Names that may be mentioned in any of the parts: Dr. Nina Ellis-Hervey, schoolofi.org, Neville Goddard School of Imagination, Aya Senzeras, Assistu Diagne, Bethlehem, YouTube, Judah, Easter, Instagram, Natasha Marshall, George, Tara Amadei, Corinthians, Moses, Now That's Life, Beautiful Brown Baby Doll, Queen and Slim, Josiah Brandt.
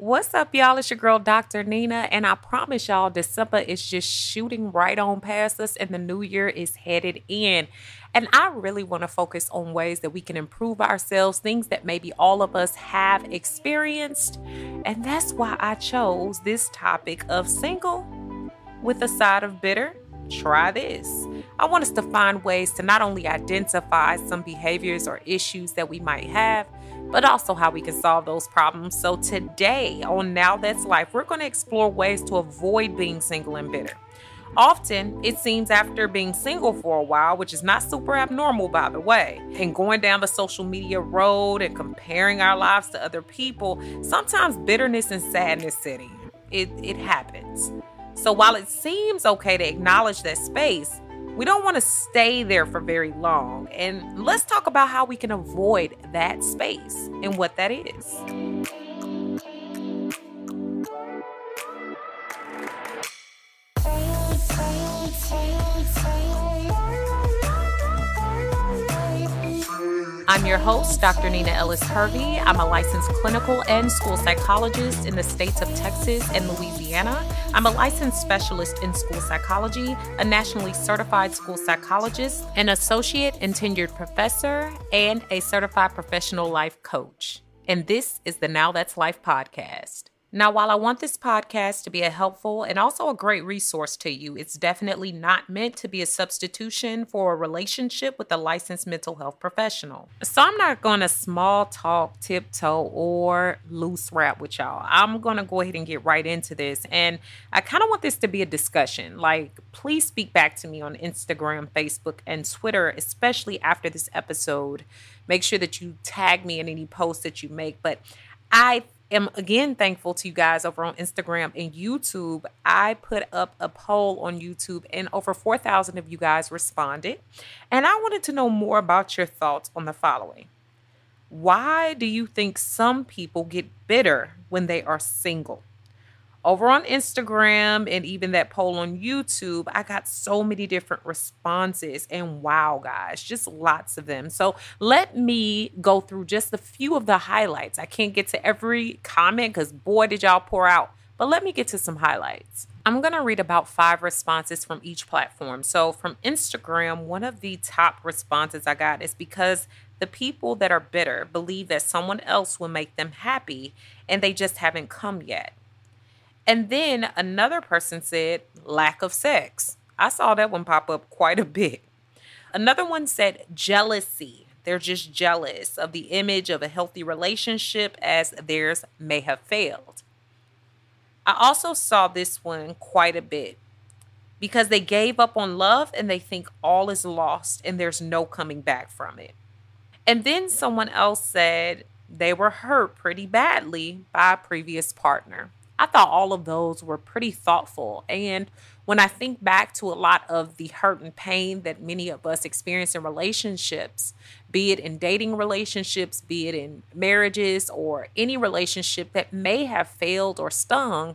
What's up, y'all? It's your girl, Dr. Nina, and I promise y'all December is just shooting right on past us and the new year is headed in. And I really want to focus on ways that we can improve ourselves, things that maybe all of us have experienced. And that's why I chose this topic of single with a side of bitter. Try this. I want us to find ways to not only identify some behaviors or issues that we might have, but also how we can solve those problems. So today on Now That's Life, we're going to explore ways to avoid being single and bitter. Often, it seems after being single for a while, which is not super abnormal, by the way, and going down the social media road and comparing our lives to other people, sometimes bitterness and sadness set in. It happens. So while it seems okay to acknowledge that space, we don't want to stay there for very long. And let's talk about how we can avoid that space and what that is. I'm your host, Dr. Nina Ellis-Hervey. I'm a licensed clinical and school psychologist in the states of Texas and Louisiana. I'm a licensed specialist in school psychology, a nationally certified school psychologist, an associate and tenured professor, and a certified professional life coach. And this is the Now That's Life podcast. Now, while I want this podcast to be a helpful and also a great resource to you, it's definitely not meant to be a substitution for a relationship with a licensed mental health professional. So I'm not going to small talk, tiptoe, or loose wrap with y'all. I'm going to go ahead and get right into this. And I kind of want this to be a discussion. Like, please speak back to me on Instagram, Facebook, and Twitter, especially after this episode. Make sure that you tag me in any posts that you make. But I'm again thankful to you guys over on Instagram and YouTube. I put up a poll on YouTube and over 4,000 of you guys responded. And I wanted to know more about your thoughts on the following. Why do you think some people get bitter when they are single? Over on Instagram and even that poll on YouTube, I got so many different responses and wow, guys, just lots of them. So let me go through just a few of the highlights. I can't get to every comment because boy, did y'all pour out. But let me get to some highlights. I'm going to read about 5 responses from each platform. So from Instagram, one of the top responses I got is because the people that are bitter believe that someone else will make them happy and they just haven't come yet. And then another person said, lack of sex. I saw that one pop up quite a bit. Another one said jealousy. They're just jealous of the image of a healthy relationship as theirs may have failed. I also saw this one quite a bit because they gave up on love and they think all is lost and there's no coming back from it. And then someone else said they were hurt pretty badly by a previous partner. I thought all of those were pretty thoughtful. And when I think back to a lot of the hurt and pain that many of us experience in relationships, be it in dating relationships, be it in marriages or any relationship that may have failed or stung,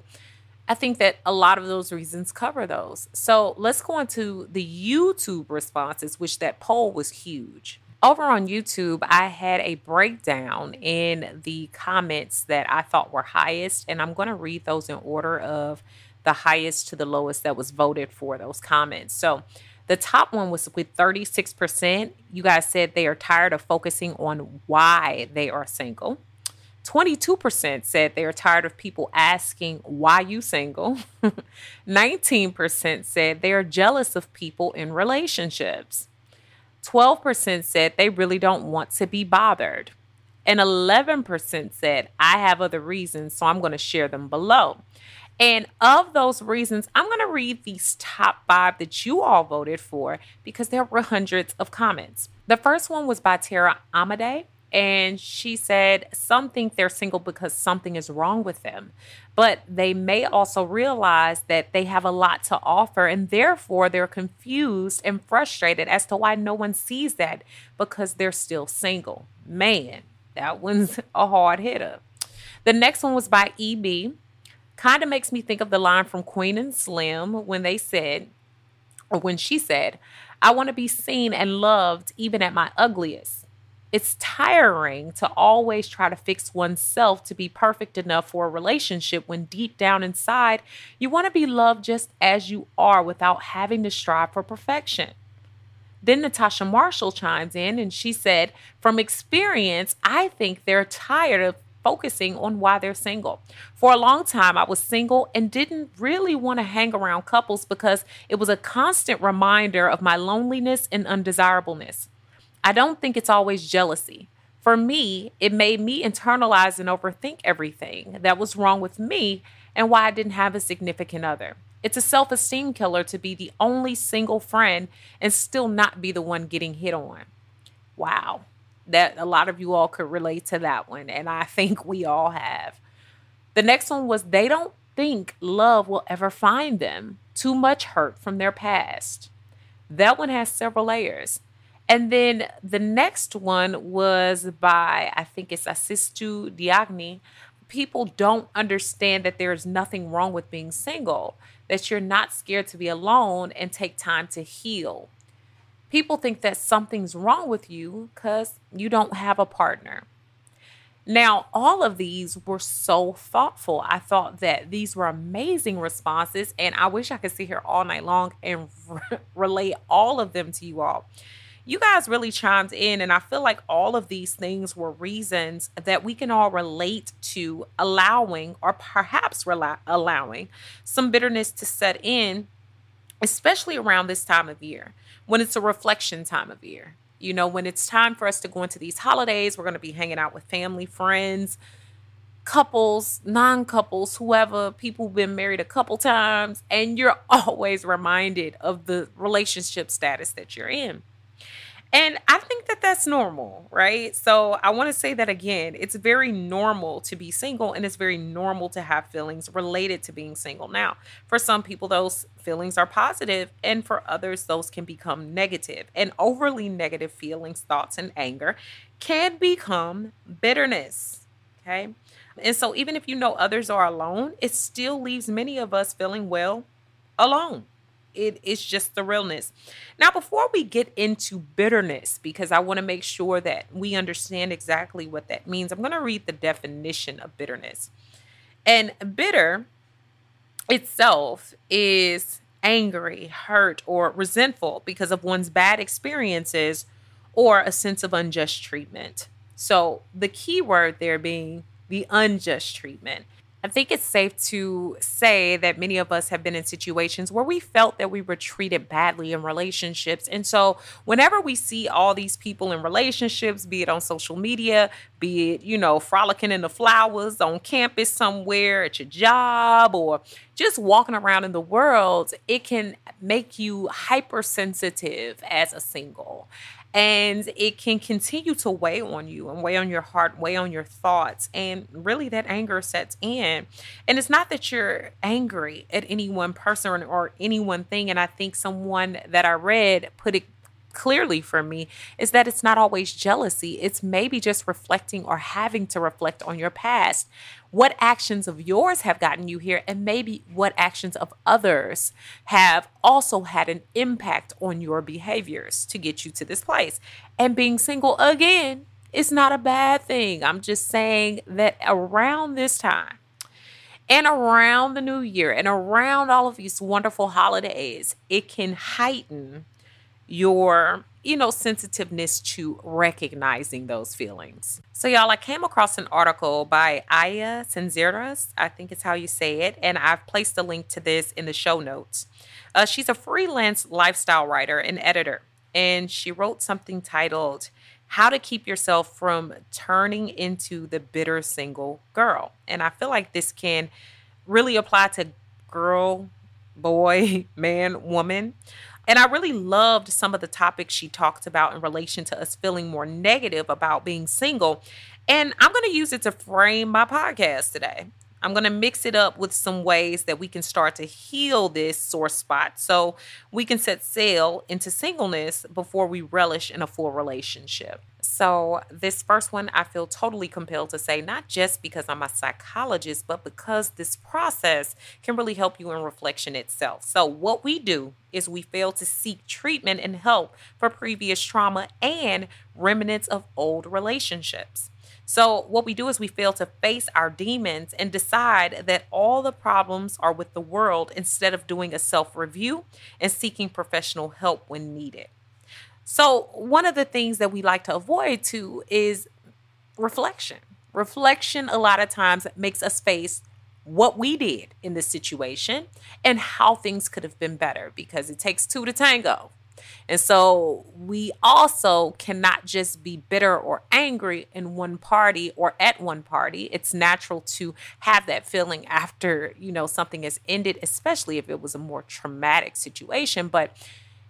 I think that a lot of those reasons cover those. So let's go into the YouTube responses, which that poll was huge. Over on YouTube, I had a breakdown in the comments that I thought were highest, and I'm going to read those in order of the highest to the lowest that was voted for those comments. So the top one was with 36%. You guys said they are tired of focusing on why they are single. 22% said they are tired of people asking why you single. 19% said they are jealous of people in relationships. 12% said they really don't want to be bothered. And 11% said, I have other reasons, so I'm going to share them below. And of those reasons, I'm going to read these top 5 that you all voted for because there were hundreds of comments. The first one was by Tara Amadei. And she said, some think they're single because something is wrong with them, but they may also realize that they have a lot to offer and therefore they're confused and frustrated as to why no one sees that because they're still single. Man, that one's a hard hitter. The next one was by EB. Kind of makes me think of the line from Queen and Slim when they said, or when she said, I want to be seen and loved even at my ugliest. It's tiring to always try to fix oneself to be perfect enough for a relationship when deep down inside, you want to be loved just as you are without having to strive for perfection. Then Natasha Marshall chimes in and she said, from experience, I think they're tired of focusing on why they're single. For a long time, I was single and didn't really want to hang around couples because it was a constant reminder of my loneliness and undesirableness. I don't think it's always jealousy. For me, it made me internalize and overthink everything that was wrong with me and why I didn't have a significant other. It's a self-esteem killer to be the only single friend and still not be the one getting hit on. Wow. That a lot of you all could relate to that one, and I think we all have. The next one was they don't think love will ever find them. Too much hurt from their past. That one has several layers. And then the next one was by, I think it's Assistu Diagne. People don't understand that there is nothing wrong with being single, that you're not scared to be alone and take time to heal. People think that something's wrong with you because you don't have a partner. Now, all of these were so thoughtful. I thought that these were amazing responses, and I wish I could sit here all night long and relay all of them to you all. You guys really chimed in, and I feel like all of these things were reasons that we can all relate to allowing or perhaps allowing some bitterness to set in, especially around this time of year, when it's a reflection time of year. You know, when it's time for us to go into these holidays, we're going to be hanging out with family, friends, couples, non-couples, whoever, people who've been married a couple times, and you're always reminded of the relationship status that you're in. And I think that that's normal, right? So I want to say that again, it's very normal to be single and it's very normal to have feelings related to being single. Now, for some people, those feelings are positive, and for others, those can become negative. And overly negative feelings, thoughts, and anger can become bitterness, okay? And so even if you know others are alone, it still leaves many of us feeling, well, alone. It is just the realness. Now, before we get into bitterness, because I want to make sure that we understand exactly what that means, I'm going to read the definition of bitterness. And bitter itself is angry, hurt, or resentful because of one's bad experiences or a sense of unjust treatment. So the key word there being the unjust treatment. I think it's safe to say that many of us have been in situations where we felt that we were treated badly in relationships. And so whenever we see all these people in relationships, be it on social media, be it, you know, frolicking in the flowers on campus somewhere at your job or just walking around in the world, it can make you hypersensitive as a single. And it can continue to weigh on you and weigh on your heart, weigh on your thoughts. And really that anger sets in. And it's not that you're angry at any one person or any one thing. And I think someone that I read put it clearly for me is that it's not always jealousy. It's maybe just reflecting or having to reflect on your past. What actions of yours have gotten you here, and maybe what actions of others have also had an impact on your behaviors to get you to this place. And being single again is not a bad thing. I'm just saying that around this time and around the new year and around all of these wonderful holidays, it can heighten your, you know, sensitiveness to recognizing those feelings. So y'all, I came across an article by Aya Senzeras, I think it's how you say it, and I've placed a link to this in the show notes. She's a freelance lifestyle writer and editor, and she wrote something titled, How to Keep Yourself from Turning into the Bitter Single Girl. And I feel like this can really apply to girl, boy, man, woman. And I really loved some of the topics she talked about in relation to us feeling more negative about being single. And I'm going to use it to frame my podcast today. I'm going to mix it up with some ways that we can start to heal this sore spot so we can set sail into singleness before we relish in a full relationship. So this first one, I feel totally compelled to say, not just because I'm a psychologist, but because this process can really help you in reflection itself. So what we do is we fail to seek treatment and help for previous trauma and remnants of old relationships. So what we do is we fail to face our demons and decide that all the problems are with the world instead of doing a self-review and seeking professional help when needed. So one of the things that we like to avoid too is reflection. Reflection a lot of times makes us face what we did in this situation and how things could have been better, because it takes two to tango. And so we also cannot just be bitter or angry in one party or at one party. It's natural to have that feeling after, something has ended, especially if it was a more traumatic situation. But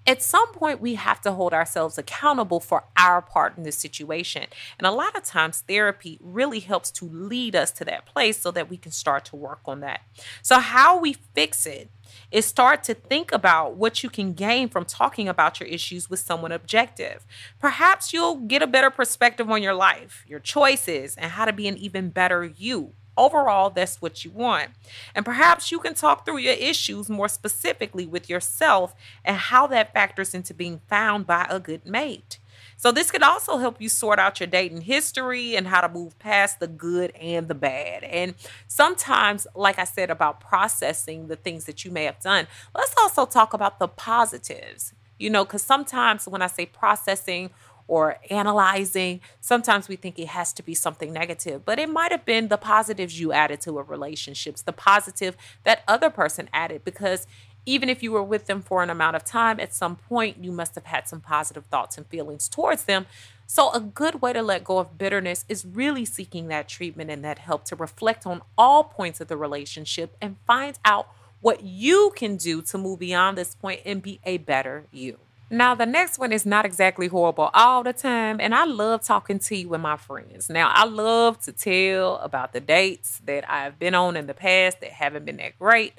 at some point, we have to hold ourselves accountable for our part in this situation. And a lot of times, therapy really helps to lead us to that place so that we can start to work on that. So how we fix it is start to think about what you can gain from talking about your issues with someone objective. Perhaps you'll get a better perspective on your life, your choices, and how to be an even better you. Overall, that's what you want. And perhaps you can talk through your issues more specifically with yourself and how that factors into being found by a good mate. So this could also help you sort out your dating history and how to move past the good and the bad. And sometimes, like I said, about processing the things that you may have done, let's also talk about the positives, because sometimes when I say processing or analyzing, sometimes we think it has to be something negative, but it might have been the positives you added to a relationship, the positive that other person added, because even if you were with them for an amount of time, at some point you must have had some positive thoughts and feelings towards them. So a good way to let go of bitterness is really seeking that treatment and that help to reflect on all points of the relationship and find out what you can do to move beyond this point and be a better you. Now, the next one is not exactly horrible all the time, and I love talking to you with my friends. Now, I love to tell about the dates that I've been on in the past that haven't been that great.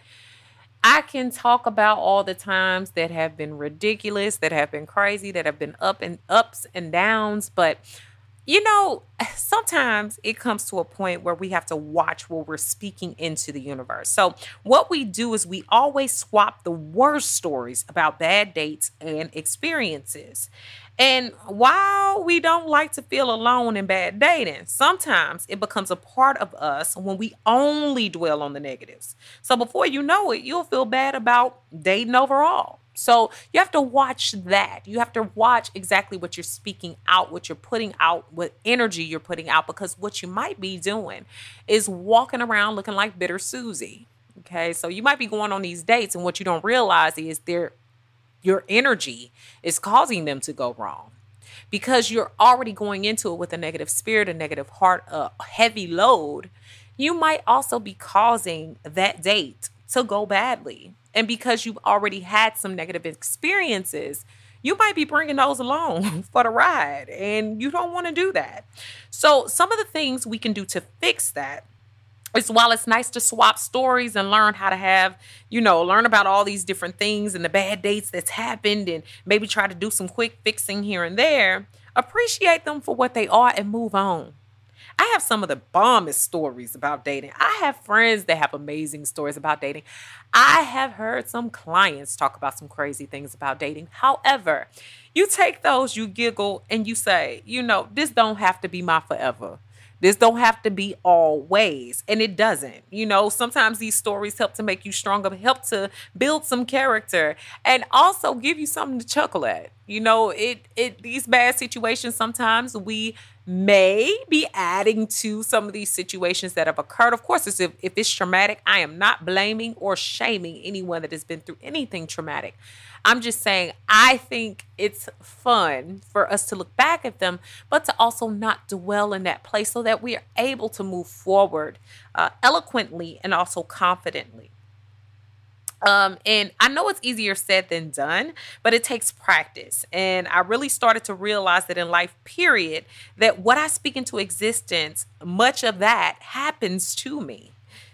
I can talk about all the times that have been ridiculous, that have been crazy, that have been ups and downs, but sometimes it comes to a point where we have to watch what we're speaking into the universe. So what we do is we always swap the worst stories about bad dates and experiences. And while we don't like to feel alone in bad dating, sometimes it becomes a part of us when we only dwell on the negatives. So before you know it, you'll feel bad about dating overall. So you have to watch that. You have to watch exactly what you're speaking out, what you're putting out, what energy you're putting out, because what you might be doing is walking around looking like Bitter Susie. Okay, so you might be going on these dates, and what you don't realize is your energy is causing them to go wrong, because you're already going into it with a negative spirit, a negative heart, a heavy load. You might also be causing that date to go badly. And because you've already had some negative experiences, you might be bringing those along for the ride, and you don't want to do that. So some of the things we can do to fix that is, while it's nice to swap stories and learn how to have, learn about all these different things and the bad dates that's happened and maybe try to do some quick fixing here and there, appreciate them for what they are and move on. I have some of the bombest stories about dating. I have friends that have amazing stories about dating. I have heard some clients talk about some crazy things about dating. However, you take those, you giggle, and you say, this don't have to be my forever. This don't have to be always. And it doesn't. Sometimes these stories help to make you stronger, help to build some character, and also give you something to chuckle at. These bad situations, sometimes we may be adding to some of these situations that have occurred. Of course, if it's traumatic, I am not blaming or shaming anyone that has been through anything traumatic. I'm just saying I think it's fun for us to look back at them, but to also not dwell in that place so that we are able to move forward eloquently and also confidently. And I know it's easier said than done, but it takes practice. And I really started to realize that in life, period, that what I speak into existence, much of that happens to me.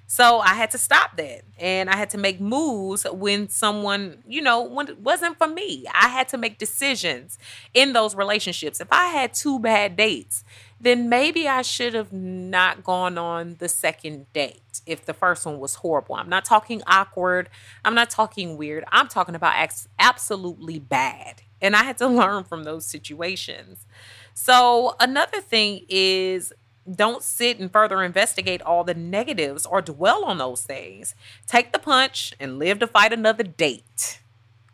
So I had to stop that. And I had to make moves when someone, you know, when it wasn't for me. I had to make decisions in those relationships. If I had 2 bad dates, then maybe I should have not gone on the second date if the first one was horrible. I'm not talking awkward. I'm not talking weird. I'm talking about absolutely bad. And I had to learn from those situations. So another thing is, don't sit and further investigate all the negatives or dwell on those things. Take the punch and live to fight another date.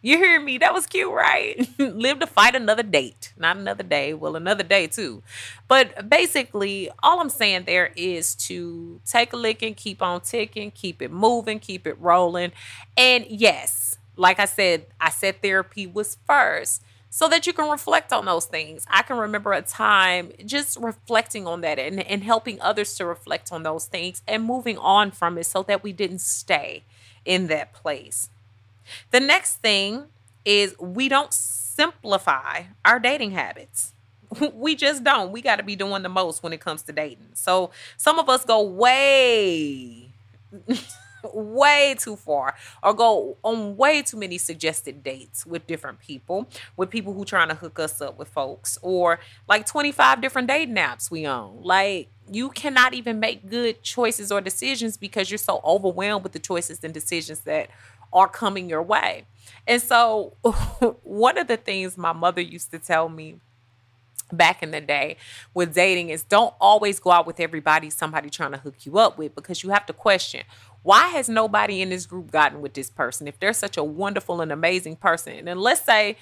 You hear me? That was cute, right? Live to fight another date. Not another day. Well, another day too. But basically, all I'm saying there is to take a licking, keep on ticking, keep it moving, keep it rolling. And yes, like I said therapy was first, so that you can reflect on those things. I can remember a time just reflecting on that and helping others to reflect on those things and moving on from it so that we didn't stay in that place. The next thing is we don't simplify our dating habits. We just don't. We got to be doing the most when it comes to dating. So some of us go way too far or go on way too many suggested dates with different people, with people who trying to hook us up with folks, or like 25 different dating apps we own. Like, you cannot even make good choices or decisions because you're so overwhelmed with the choices and decisions that are coming your way. And so one of the things my mother used to tell me back in the day with dating is don't always go out with everybody somebody trying to hook you up with, because you have to question, why has nobody in this group gotten with this person if they're such a wonderful and amazing person? And let's say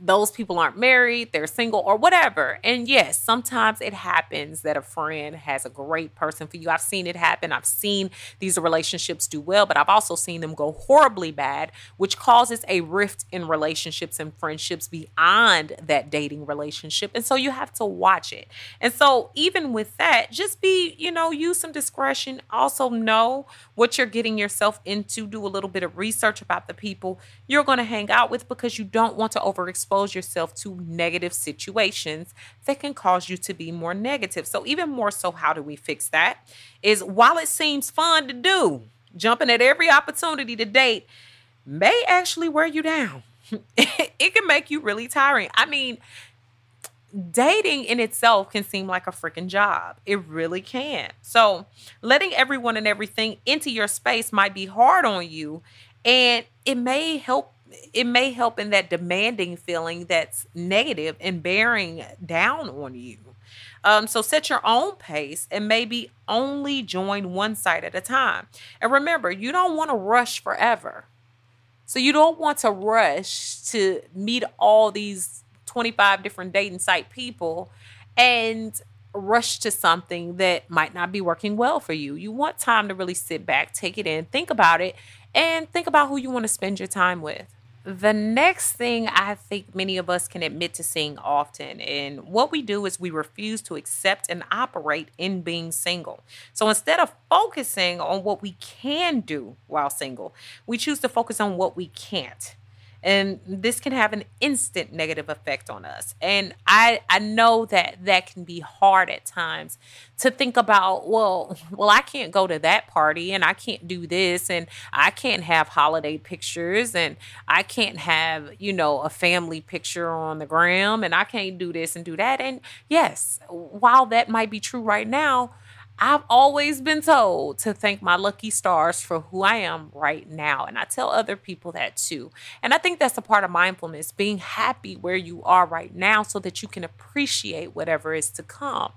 those people aren't married, they're single or whatever. And yes, sometimes it happens that a friend has a great person for you. I've seen it happen. I've seen these relationships do well, but I've also seen them go horribly bad, which causes a rift in relationships and friendships beyond that dating relationship. And so you have to watch it. And so even with that, just be, you know, use some discretion. Also know what you're getting yourself into. Do a little bit of research about the people you're going to hang out with, because you don't want to overexpose yourself to negative situations that can cause you to be more negative. So even more so, how do we fix that? Is while it seems fun to do, jumping at every opportunity to date may actually wear you down. It can make you really tiring. I mean, dating in itself can seem like a freaking job. It really can. So letting everyone and everything into your space might be hard on you, and it may help in that demanding feeling that's negative and bearing down on you. So set your own pace and maybe only join one site at a time. And remember, you don't want to rush forever. So you don't want to rush to meet all these 25 different dating site people and rush to something that might not be working well for you. You want time to really sit back, take it in, think about it, and think about who you want to spend your time with. The next thing I think many of us can admit to seeing often, and what we do is we refuse to accept and operate in being single. So instead of focusing on what we can do while single, we choose to focus on what we can't. And this can have an instant negative effect on us. And I know that can be hard at times to think about, well, I can't go to that party, and I can't do this, and I can't have holiday pictures, and I can't have, you know, a family picture on the gram, and I can't do this and do that. And yes, while that might be true right now, I've always been told to thank my lucky stars for who I am right now. And I tell other people that too. And I think that's a part of mindfulness, being happy where you are right now so that you can appreciate whatever is to come.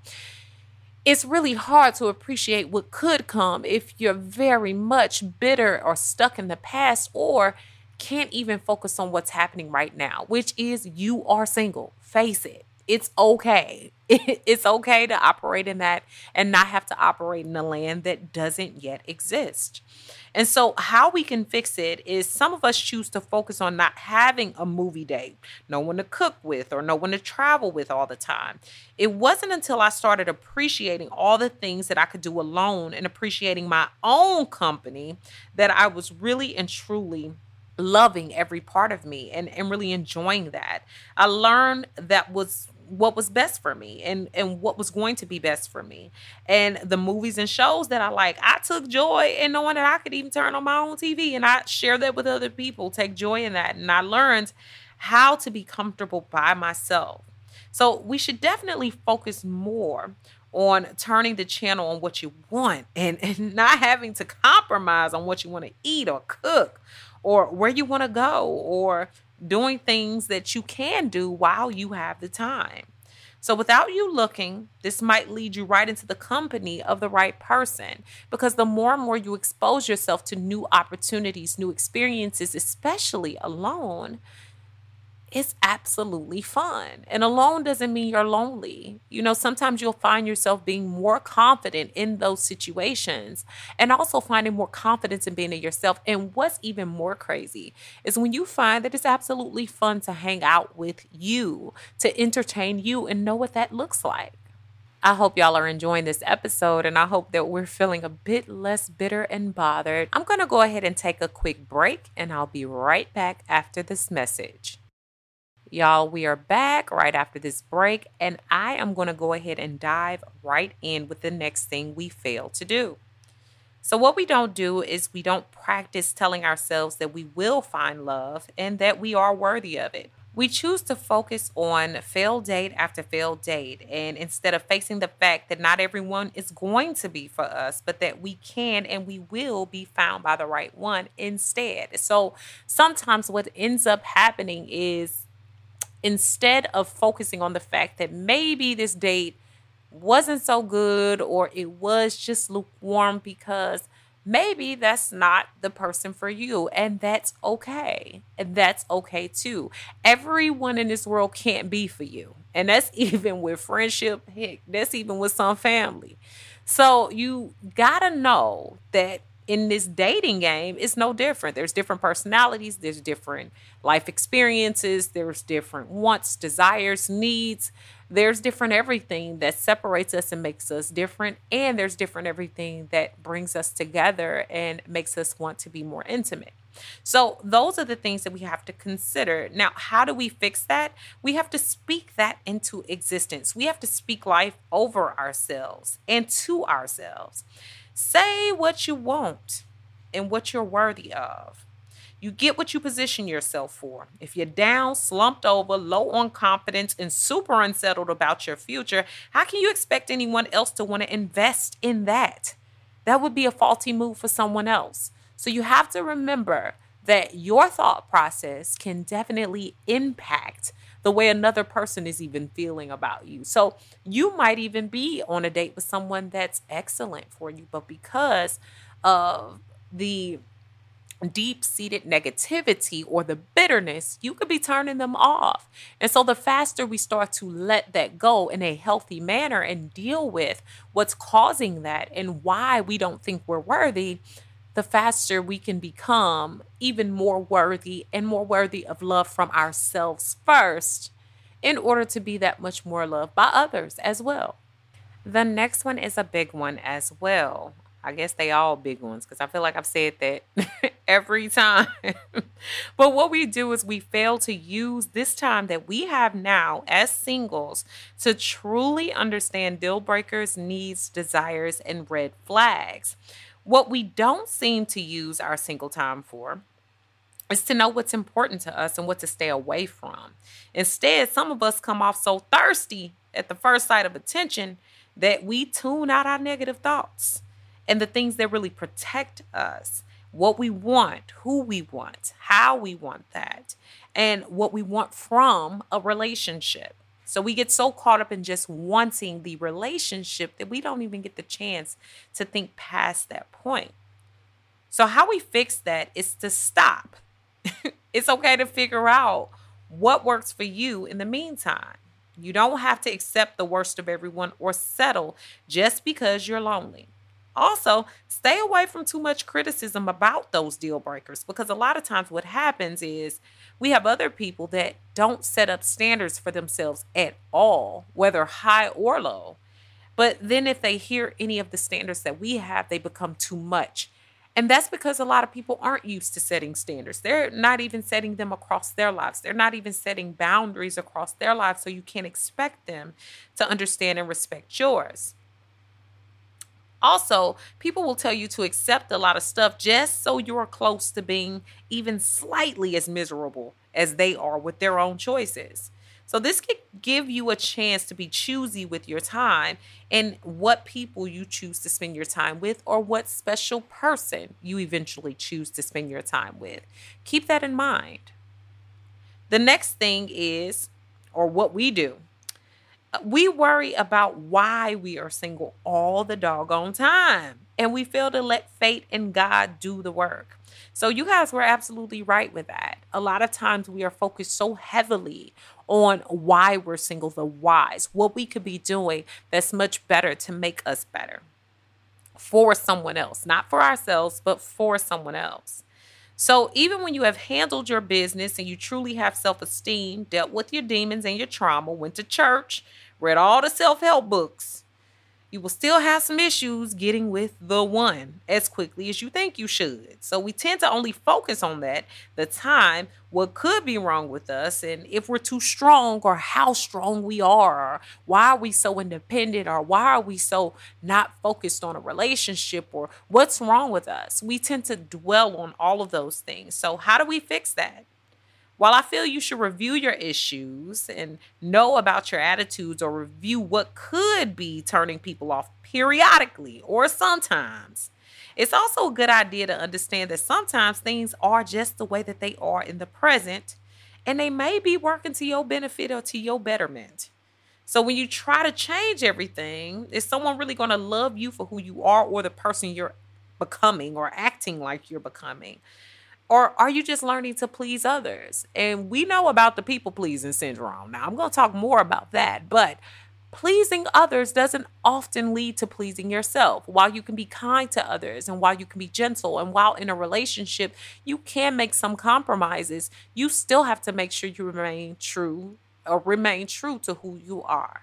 It's really hard to appreciate what could come if you're very much bitter or stuck in the past, or can't even focus on what's happening right now, which is you are single. Face it. It's okay. It's okay to operate in that and not have to operate in a land that doesn't yet exist. And so how we can fix it is some of us choose to focus on not having a movie date, no one to cook with, or no one to travel with all the time. It wasn't until I started appreciating all the things that I could do alone and appreciating my own company that I was really and truly loving every part of me and really enjoying that. I learned that was what was best for me and what was going to be best for me. And the movies and shows that I like, I took joy in knowing that I could even turn on my own TV, and I share that with other people, take joy in that. And I learned how to be comfortable by myself. So we should definitely focus more on turning the channel on what you want and not having to compromise on what you want to eat or cook or where you want to go or doing things that you can do while you have the time. So without you looking, this might lead you right into the company of the right person, because the more and more you expose yourself to new opportunities, new experiences, especially alone, it's absolutely fun. And alone doesn't mean you're lonely. You know, sometimes you'll find yourself being more confident in those situations and also finding more confidence in being in yourself. And what's even more crazy is when you find that it's absolutely fun to hang out with you, to entertain you, and know what that looks like. I hope y'all are enjoying this episode, and I hope that we're feeling a bit less bitter and bothered. I'm going to go ahead and take a quick break, and I'll be right back after this message. Y'all, we are back right after this break, and I am going to go ahead and dive right in with the next thing we fail to do. So what we don't do is we don't practice telling ourselves that we will find love and that we are worthy of it. We choose to focus on failed date after failed date, and instead of facing the fact that not everyone is going to be for us, but that we can and we will be found by the right one instead. So sometimes what ends up happening is, instead of focusing on the fact that maybe this date wasn't so good or it was just lukewarm, because maybe that's not the person for you, and that's okay. And that's okay too. Everyone in this world can't be for you. And that's even with friendship. Heck, that's even with some family. So you gotta know that in this dating game, it's no different. There's different personalities. There's different life experiences. There's different wants, desires, needs. There's different everything that separates us and makes us different. And there's different everything that brings us together and makes us want to be more intimate. So those are the things that we have to consider. Now, how do we fix that? We have to speak that into existence. We have to speak life over ourselves and to ourselves. Say what you want and what you're worthy of. You get what you position yourself for. If you're down, slumped over, low on confidence, and super unsettled about your future, how can you expect anyone else to want to invest in that? That would be a faulty move for someone else. So you have to remember that your thought process can definitely impact the way another person is even feeling about you. So you might even be on a date with someone that's excellent for you, but because of the deep-seated negativity or the bitterness, you could be turning them off. And so the faster we start to let that go in a healthy manner and deal with what's causing that and why we don't think we're worthy, the faster we can become even more worthy and more worthy of love from ourselves first, in order to be that much more loved by others as well. The next one is a big one as well. I guess they all big ones, because I feel like I've said that every time. But what we do is we fail to use this time that we have now as singles to truly understand deal breakers, needs, desires, and red flags. What we don't seem to use our single time for is to know what's important to us and what to stay away from. Instead, some of us come off so thirsty at the first sight of attention that we tune out our negative thoughts and the things that really protect us, what we want, who we want, how we want that, and what we want from a relationship. So we get so caught up in just wanting the relationship that we don't even get the chance to think past that point. So how we fix that is to stop. It's okay to figure out what works for you in the meantime. You don't have to accept the worst of everyone or settle just because you're lonely. Also, stay away from too much criticism about those deal breakers, because a lot of times what happens is we have other people that don't set up standards for themselves at all, whether high or low. But then if they hear any of the standards that we have, they become too much. And that's because a lot of people aren't used to setting standards. They're not even setting them across their lives. They're not even setting boundaries across their lives. So you can't expect them to understand and respect yours. Also, people will tell you to accept a lot of stuff just so you're close to being even slightly as miserable as they are with their own choices. So this could give you a chance to be choosy with your time and what people you choose to spend your time with, or what special person you eventually choose to spend your time with. Keep that in mind. The next thing is, or what we do, we worry about why we are single all the doggone time, and we fail to let fate and God do the work. So you guys were absolutely right with that. A lot of times we are focused so heavily on why we're single, the whys, what we could be doing that's much better to make us better for someone else, not for ourselves, but for someone else. So even when you have handled your business and you truly have self-esteem, dealt with your demons and your trauma, went to church, read all the self-help books, you will still have some issues getting with the one as quickly as you think you should. So we tend to only focus on that, the time, what could be wrong with us, and if we're too strong, or how strong we are, or why are we so independent, or why are we so not focused on a relationship, or what's wrong with us. We tend to dwell on all of those things. So how do we fix that? While I feel you should review your issues and know about your attitudes, or review what could be turning people off periodically or sometimes, it's also a good idea to understand that sometimes things are just the way that they are in the present, and they may be working to your benefit or to your betterment. So when you try to change everything, is someone really going to love you for who you are, or the person you're becoming or acting like you're becoming? Or are you just learning to please others? And we know about the people-pleasing syndrome. Now, I'm going to talk more about that. But pleasing others doesn't often lead to pleasing yourself. While you can be kind to others, and while you can be gentle, and while in a relationship you can make some compromises, you still have to make sure you remain true to who you are.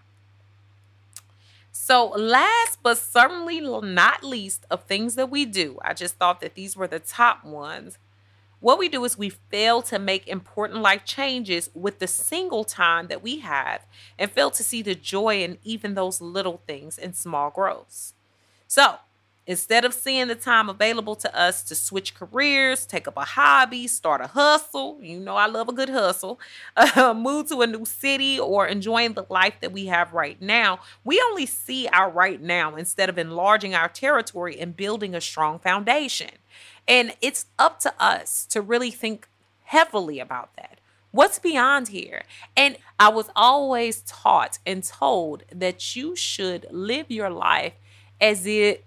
So last but certainly not least of things that we do, I just thought that these were the top ones. What we do is we fail to make important life changes with the single time that we have, and fail to see the joy in even those little things and small growths. So instead of seeing the time available to us to switch careers, take up a hobby, start a hustle, you know I love a good hustle, move to a new city, or enjoying the life that we have right now, we only see our right now instead of enlarging our territory and building a strong foundation. And it's up to us to really think heavily about that. What's beyond here? And I was always taught and told that you should live your life as if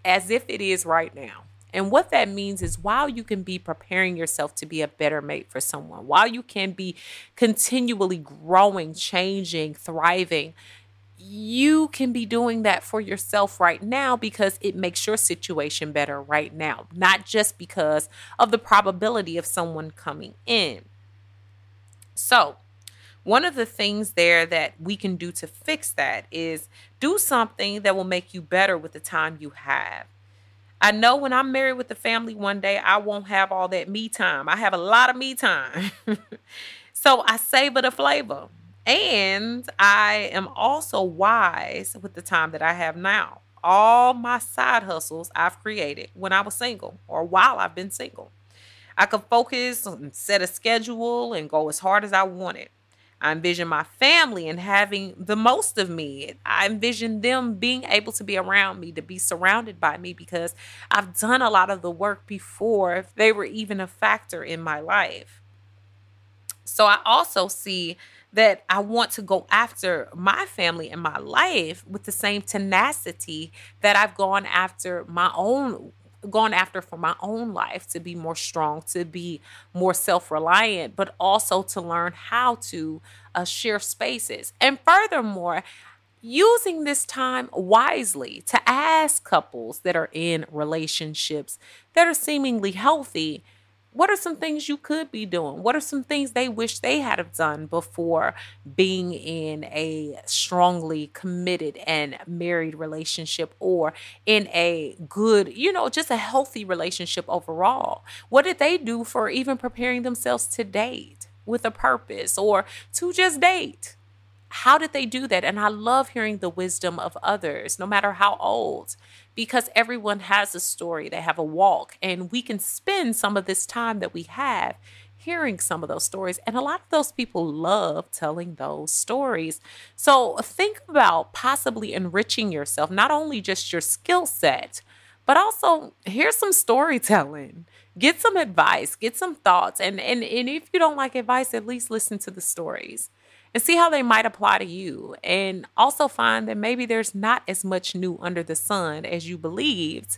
it is right now. And what that means is, while you can be preparing yourself to be a better mate for someone, while you can be continually growing, changing, thriving, you can be doing that for yourself right now because it makes your situation better right now, not just because of the probability of someone coming in. So one of the things there that we can do to fix that is do something that will make you better with the time you have. I know when I'm married with the family one day, I won't have all that me time. I have a lot of me time. So I savor the flavor. And I am also wise with the time that I have now. All my side hustles I've created when I was single, or while I've been single. I could focus and set a schedule and go as hard as I wanted. I envision my family and having the most of me. I envision them being able to be around me, to be surrounded by me, because I've done a lot of the work before they were even a factor in my life. So I also see that I want to go after my family and my life with the same tenacity that I've gone after for my own life, to be more strong, to be more self-reliant, but also to learn how to share spaces. And furthermore, using this time wisely to ask couples that are in relationships that are seemingly healthy, what are some things you could be doing? What are some things they wish they had have done before being in a strongly committed and married relationship, or in a good, you know, just a healthy relationship overall? What did they do for even preparing themselves to date with a purpose, or to just date? How did they do that? And I love hearing the wisdom of others, no matter how old, because everyone has a story. They have a walk, and we can spend some of this time that we have hearing some of those stories. And a lot of those people love telling those stories. So think about possibly enriching yourself, not only just your skill set, but also here's some storytelling. Get some advice, get some thoughts. And if you don't like advice, at least listen to the stories and see how they might apply to you. And also find that maybe there's not as much new under the sun as you believed.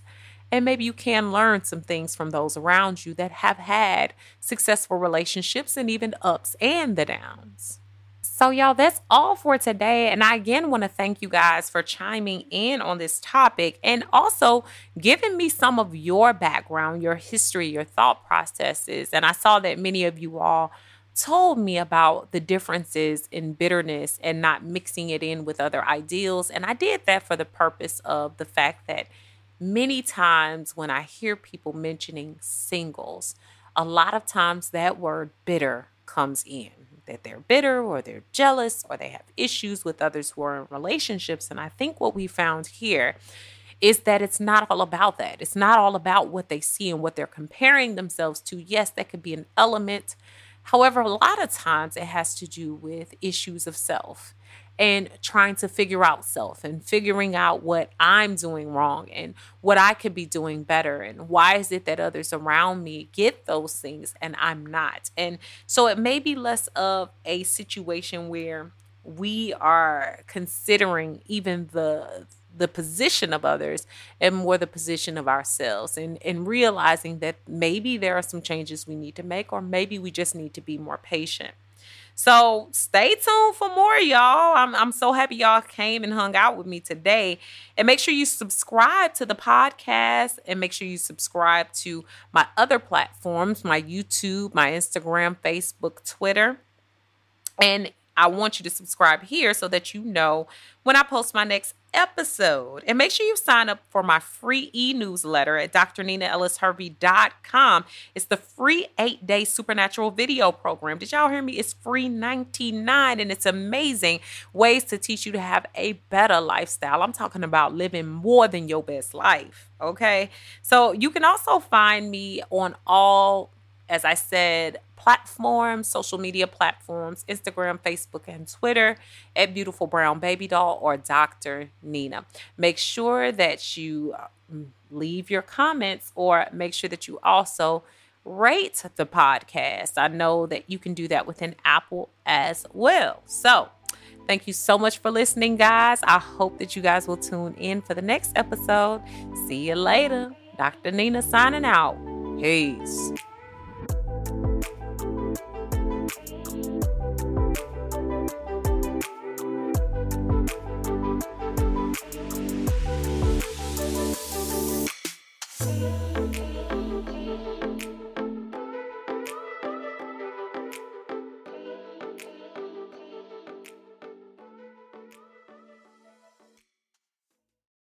And maybe you can learn some things from those around you that have had successful relationships, and even ups and the downs. So y'all, that's all for today. And I again want to thank you guys for chiming in on this topic, and also giving me some of your background, your history, your thought processes. And I saw that many of you all told me about the differences in bitterness and not mixing it in with other ideals. And I did that for the purpose of the fact that many times when I hear people mentioning singles, a lot of times that word bitter comes in, that they're bitter, or they're jealous, or they have issues with others who are in relationships. And I think what we found here is that it's not all about that. It's not all about what they see and what they're comparing themselves to. Yes, that could be an element. However, a lot of times it has to do with issues of self, and trying to figure out self, and figuring out what I'm doing wrong, and what I could be doing better, and why is it that others around me get those things and I'm not. And so it may be less of a situation where we are considering even the position of others, and more the position of ourselves, and realizing that maybe there are some changes we need to make, or maybe we just need to be more patient. So stay tuned for more, y'all. I'm so happy y'all came and hung out with me today. And make sure you subscribe to the podcast, and make sure you subscribe to my other platforms, my YouTube, my Instagram, Facebook, Twitter. And I want you to subscribe here so that you know when I post my next episode. And make sure you sign up for my free e-newsletter at drninaellishervey.com. It's the free 8-day supernatural video program. Did y'all hear me? It's free $99, and it's amazing ways to teach you to have a better lifestyle. I'm talking about living more than your best life, okay? So you can also find me on all, as I said, platforms, social media platforms, Instagram, Facebook, and Twitter at Beautiful Brown Baby Doll or Dr. Nina. Make sure that you leave your comments, or make sure that you also rate the podcast. I know that you can do that within Apple as well. So thank you so much for listening, guys. I hope that you guys will tune in for the next episode. See you later. Dr. Nina signing out. Peace.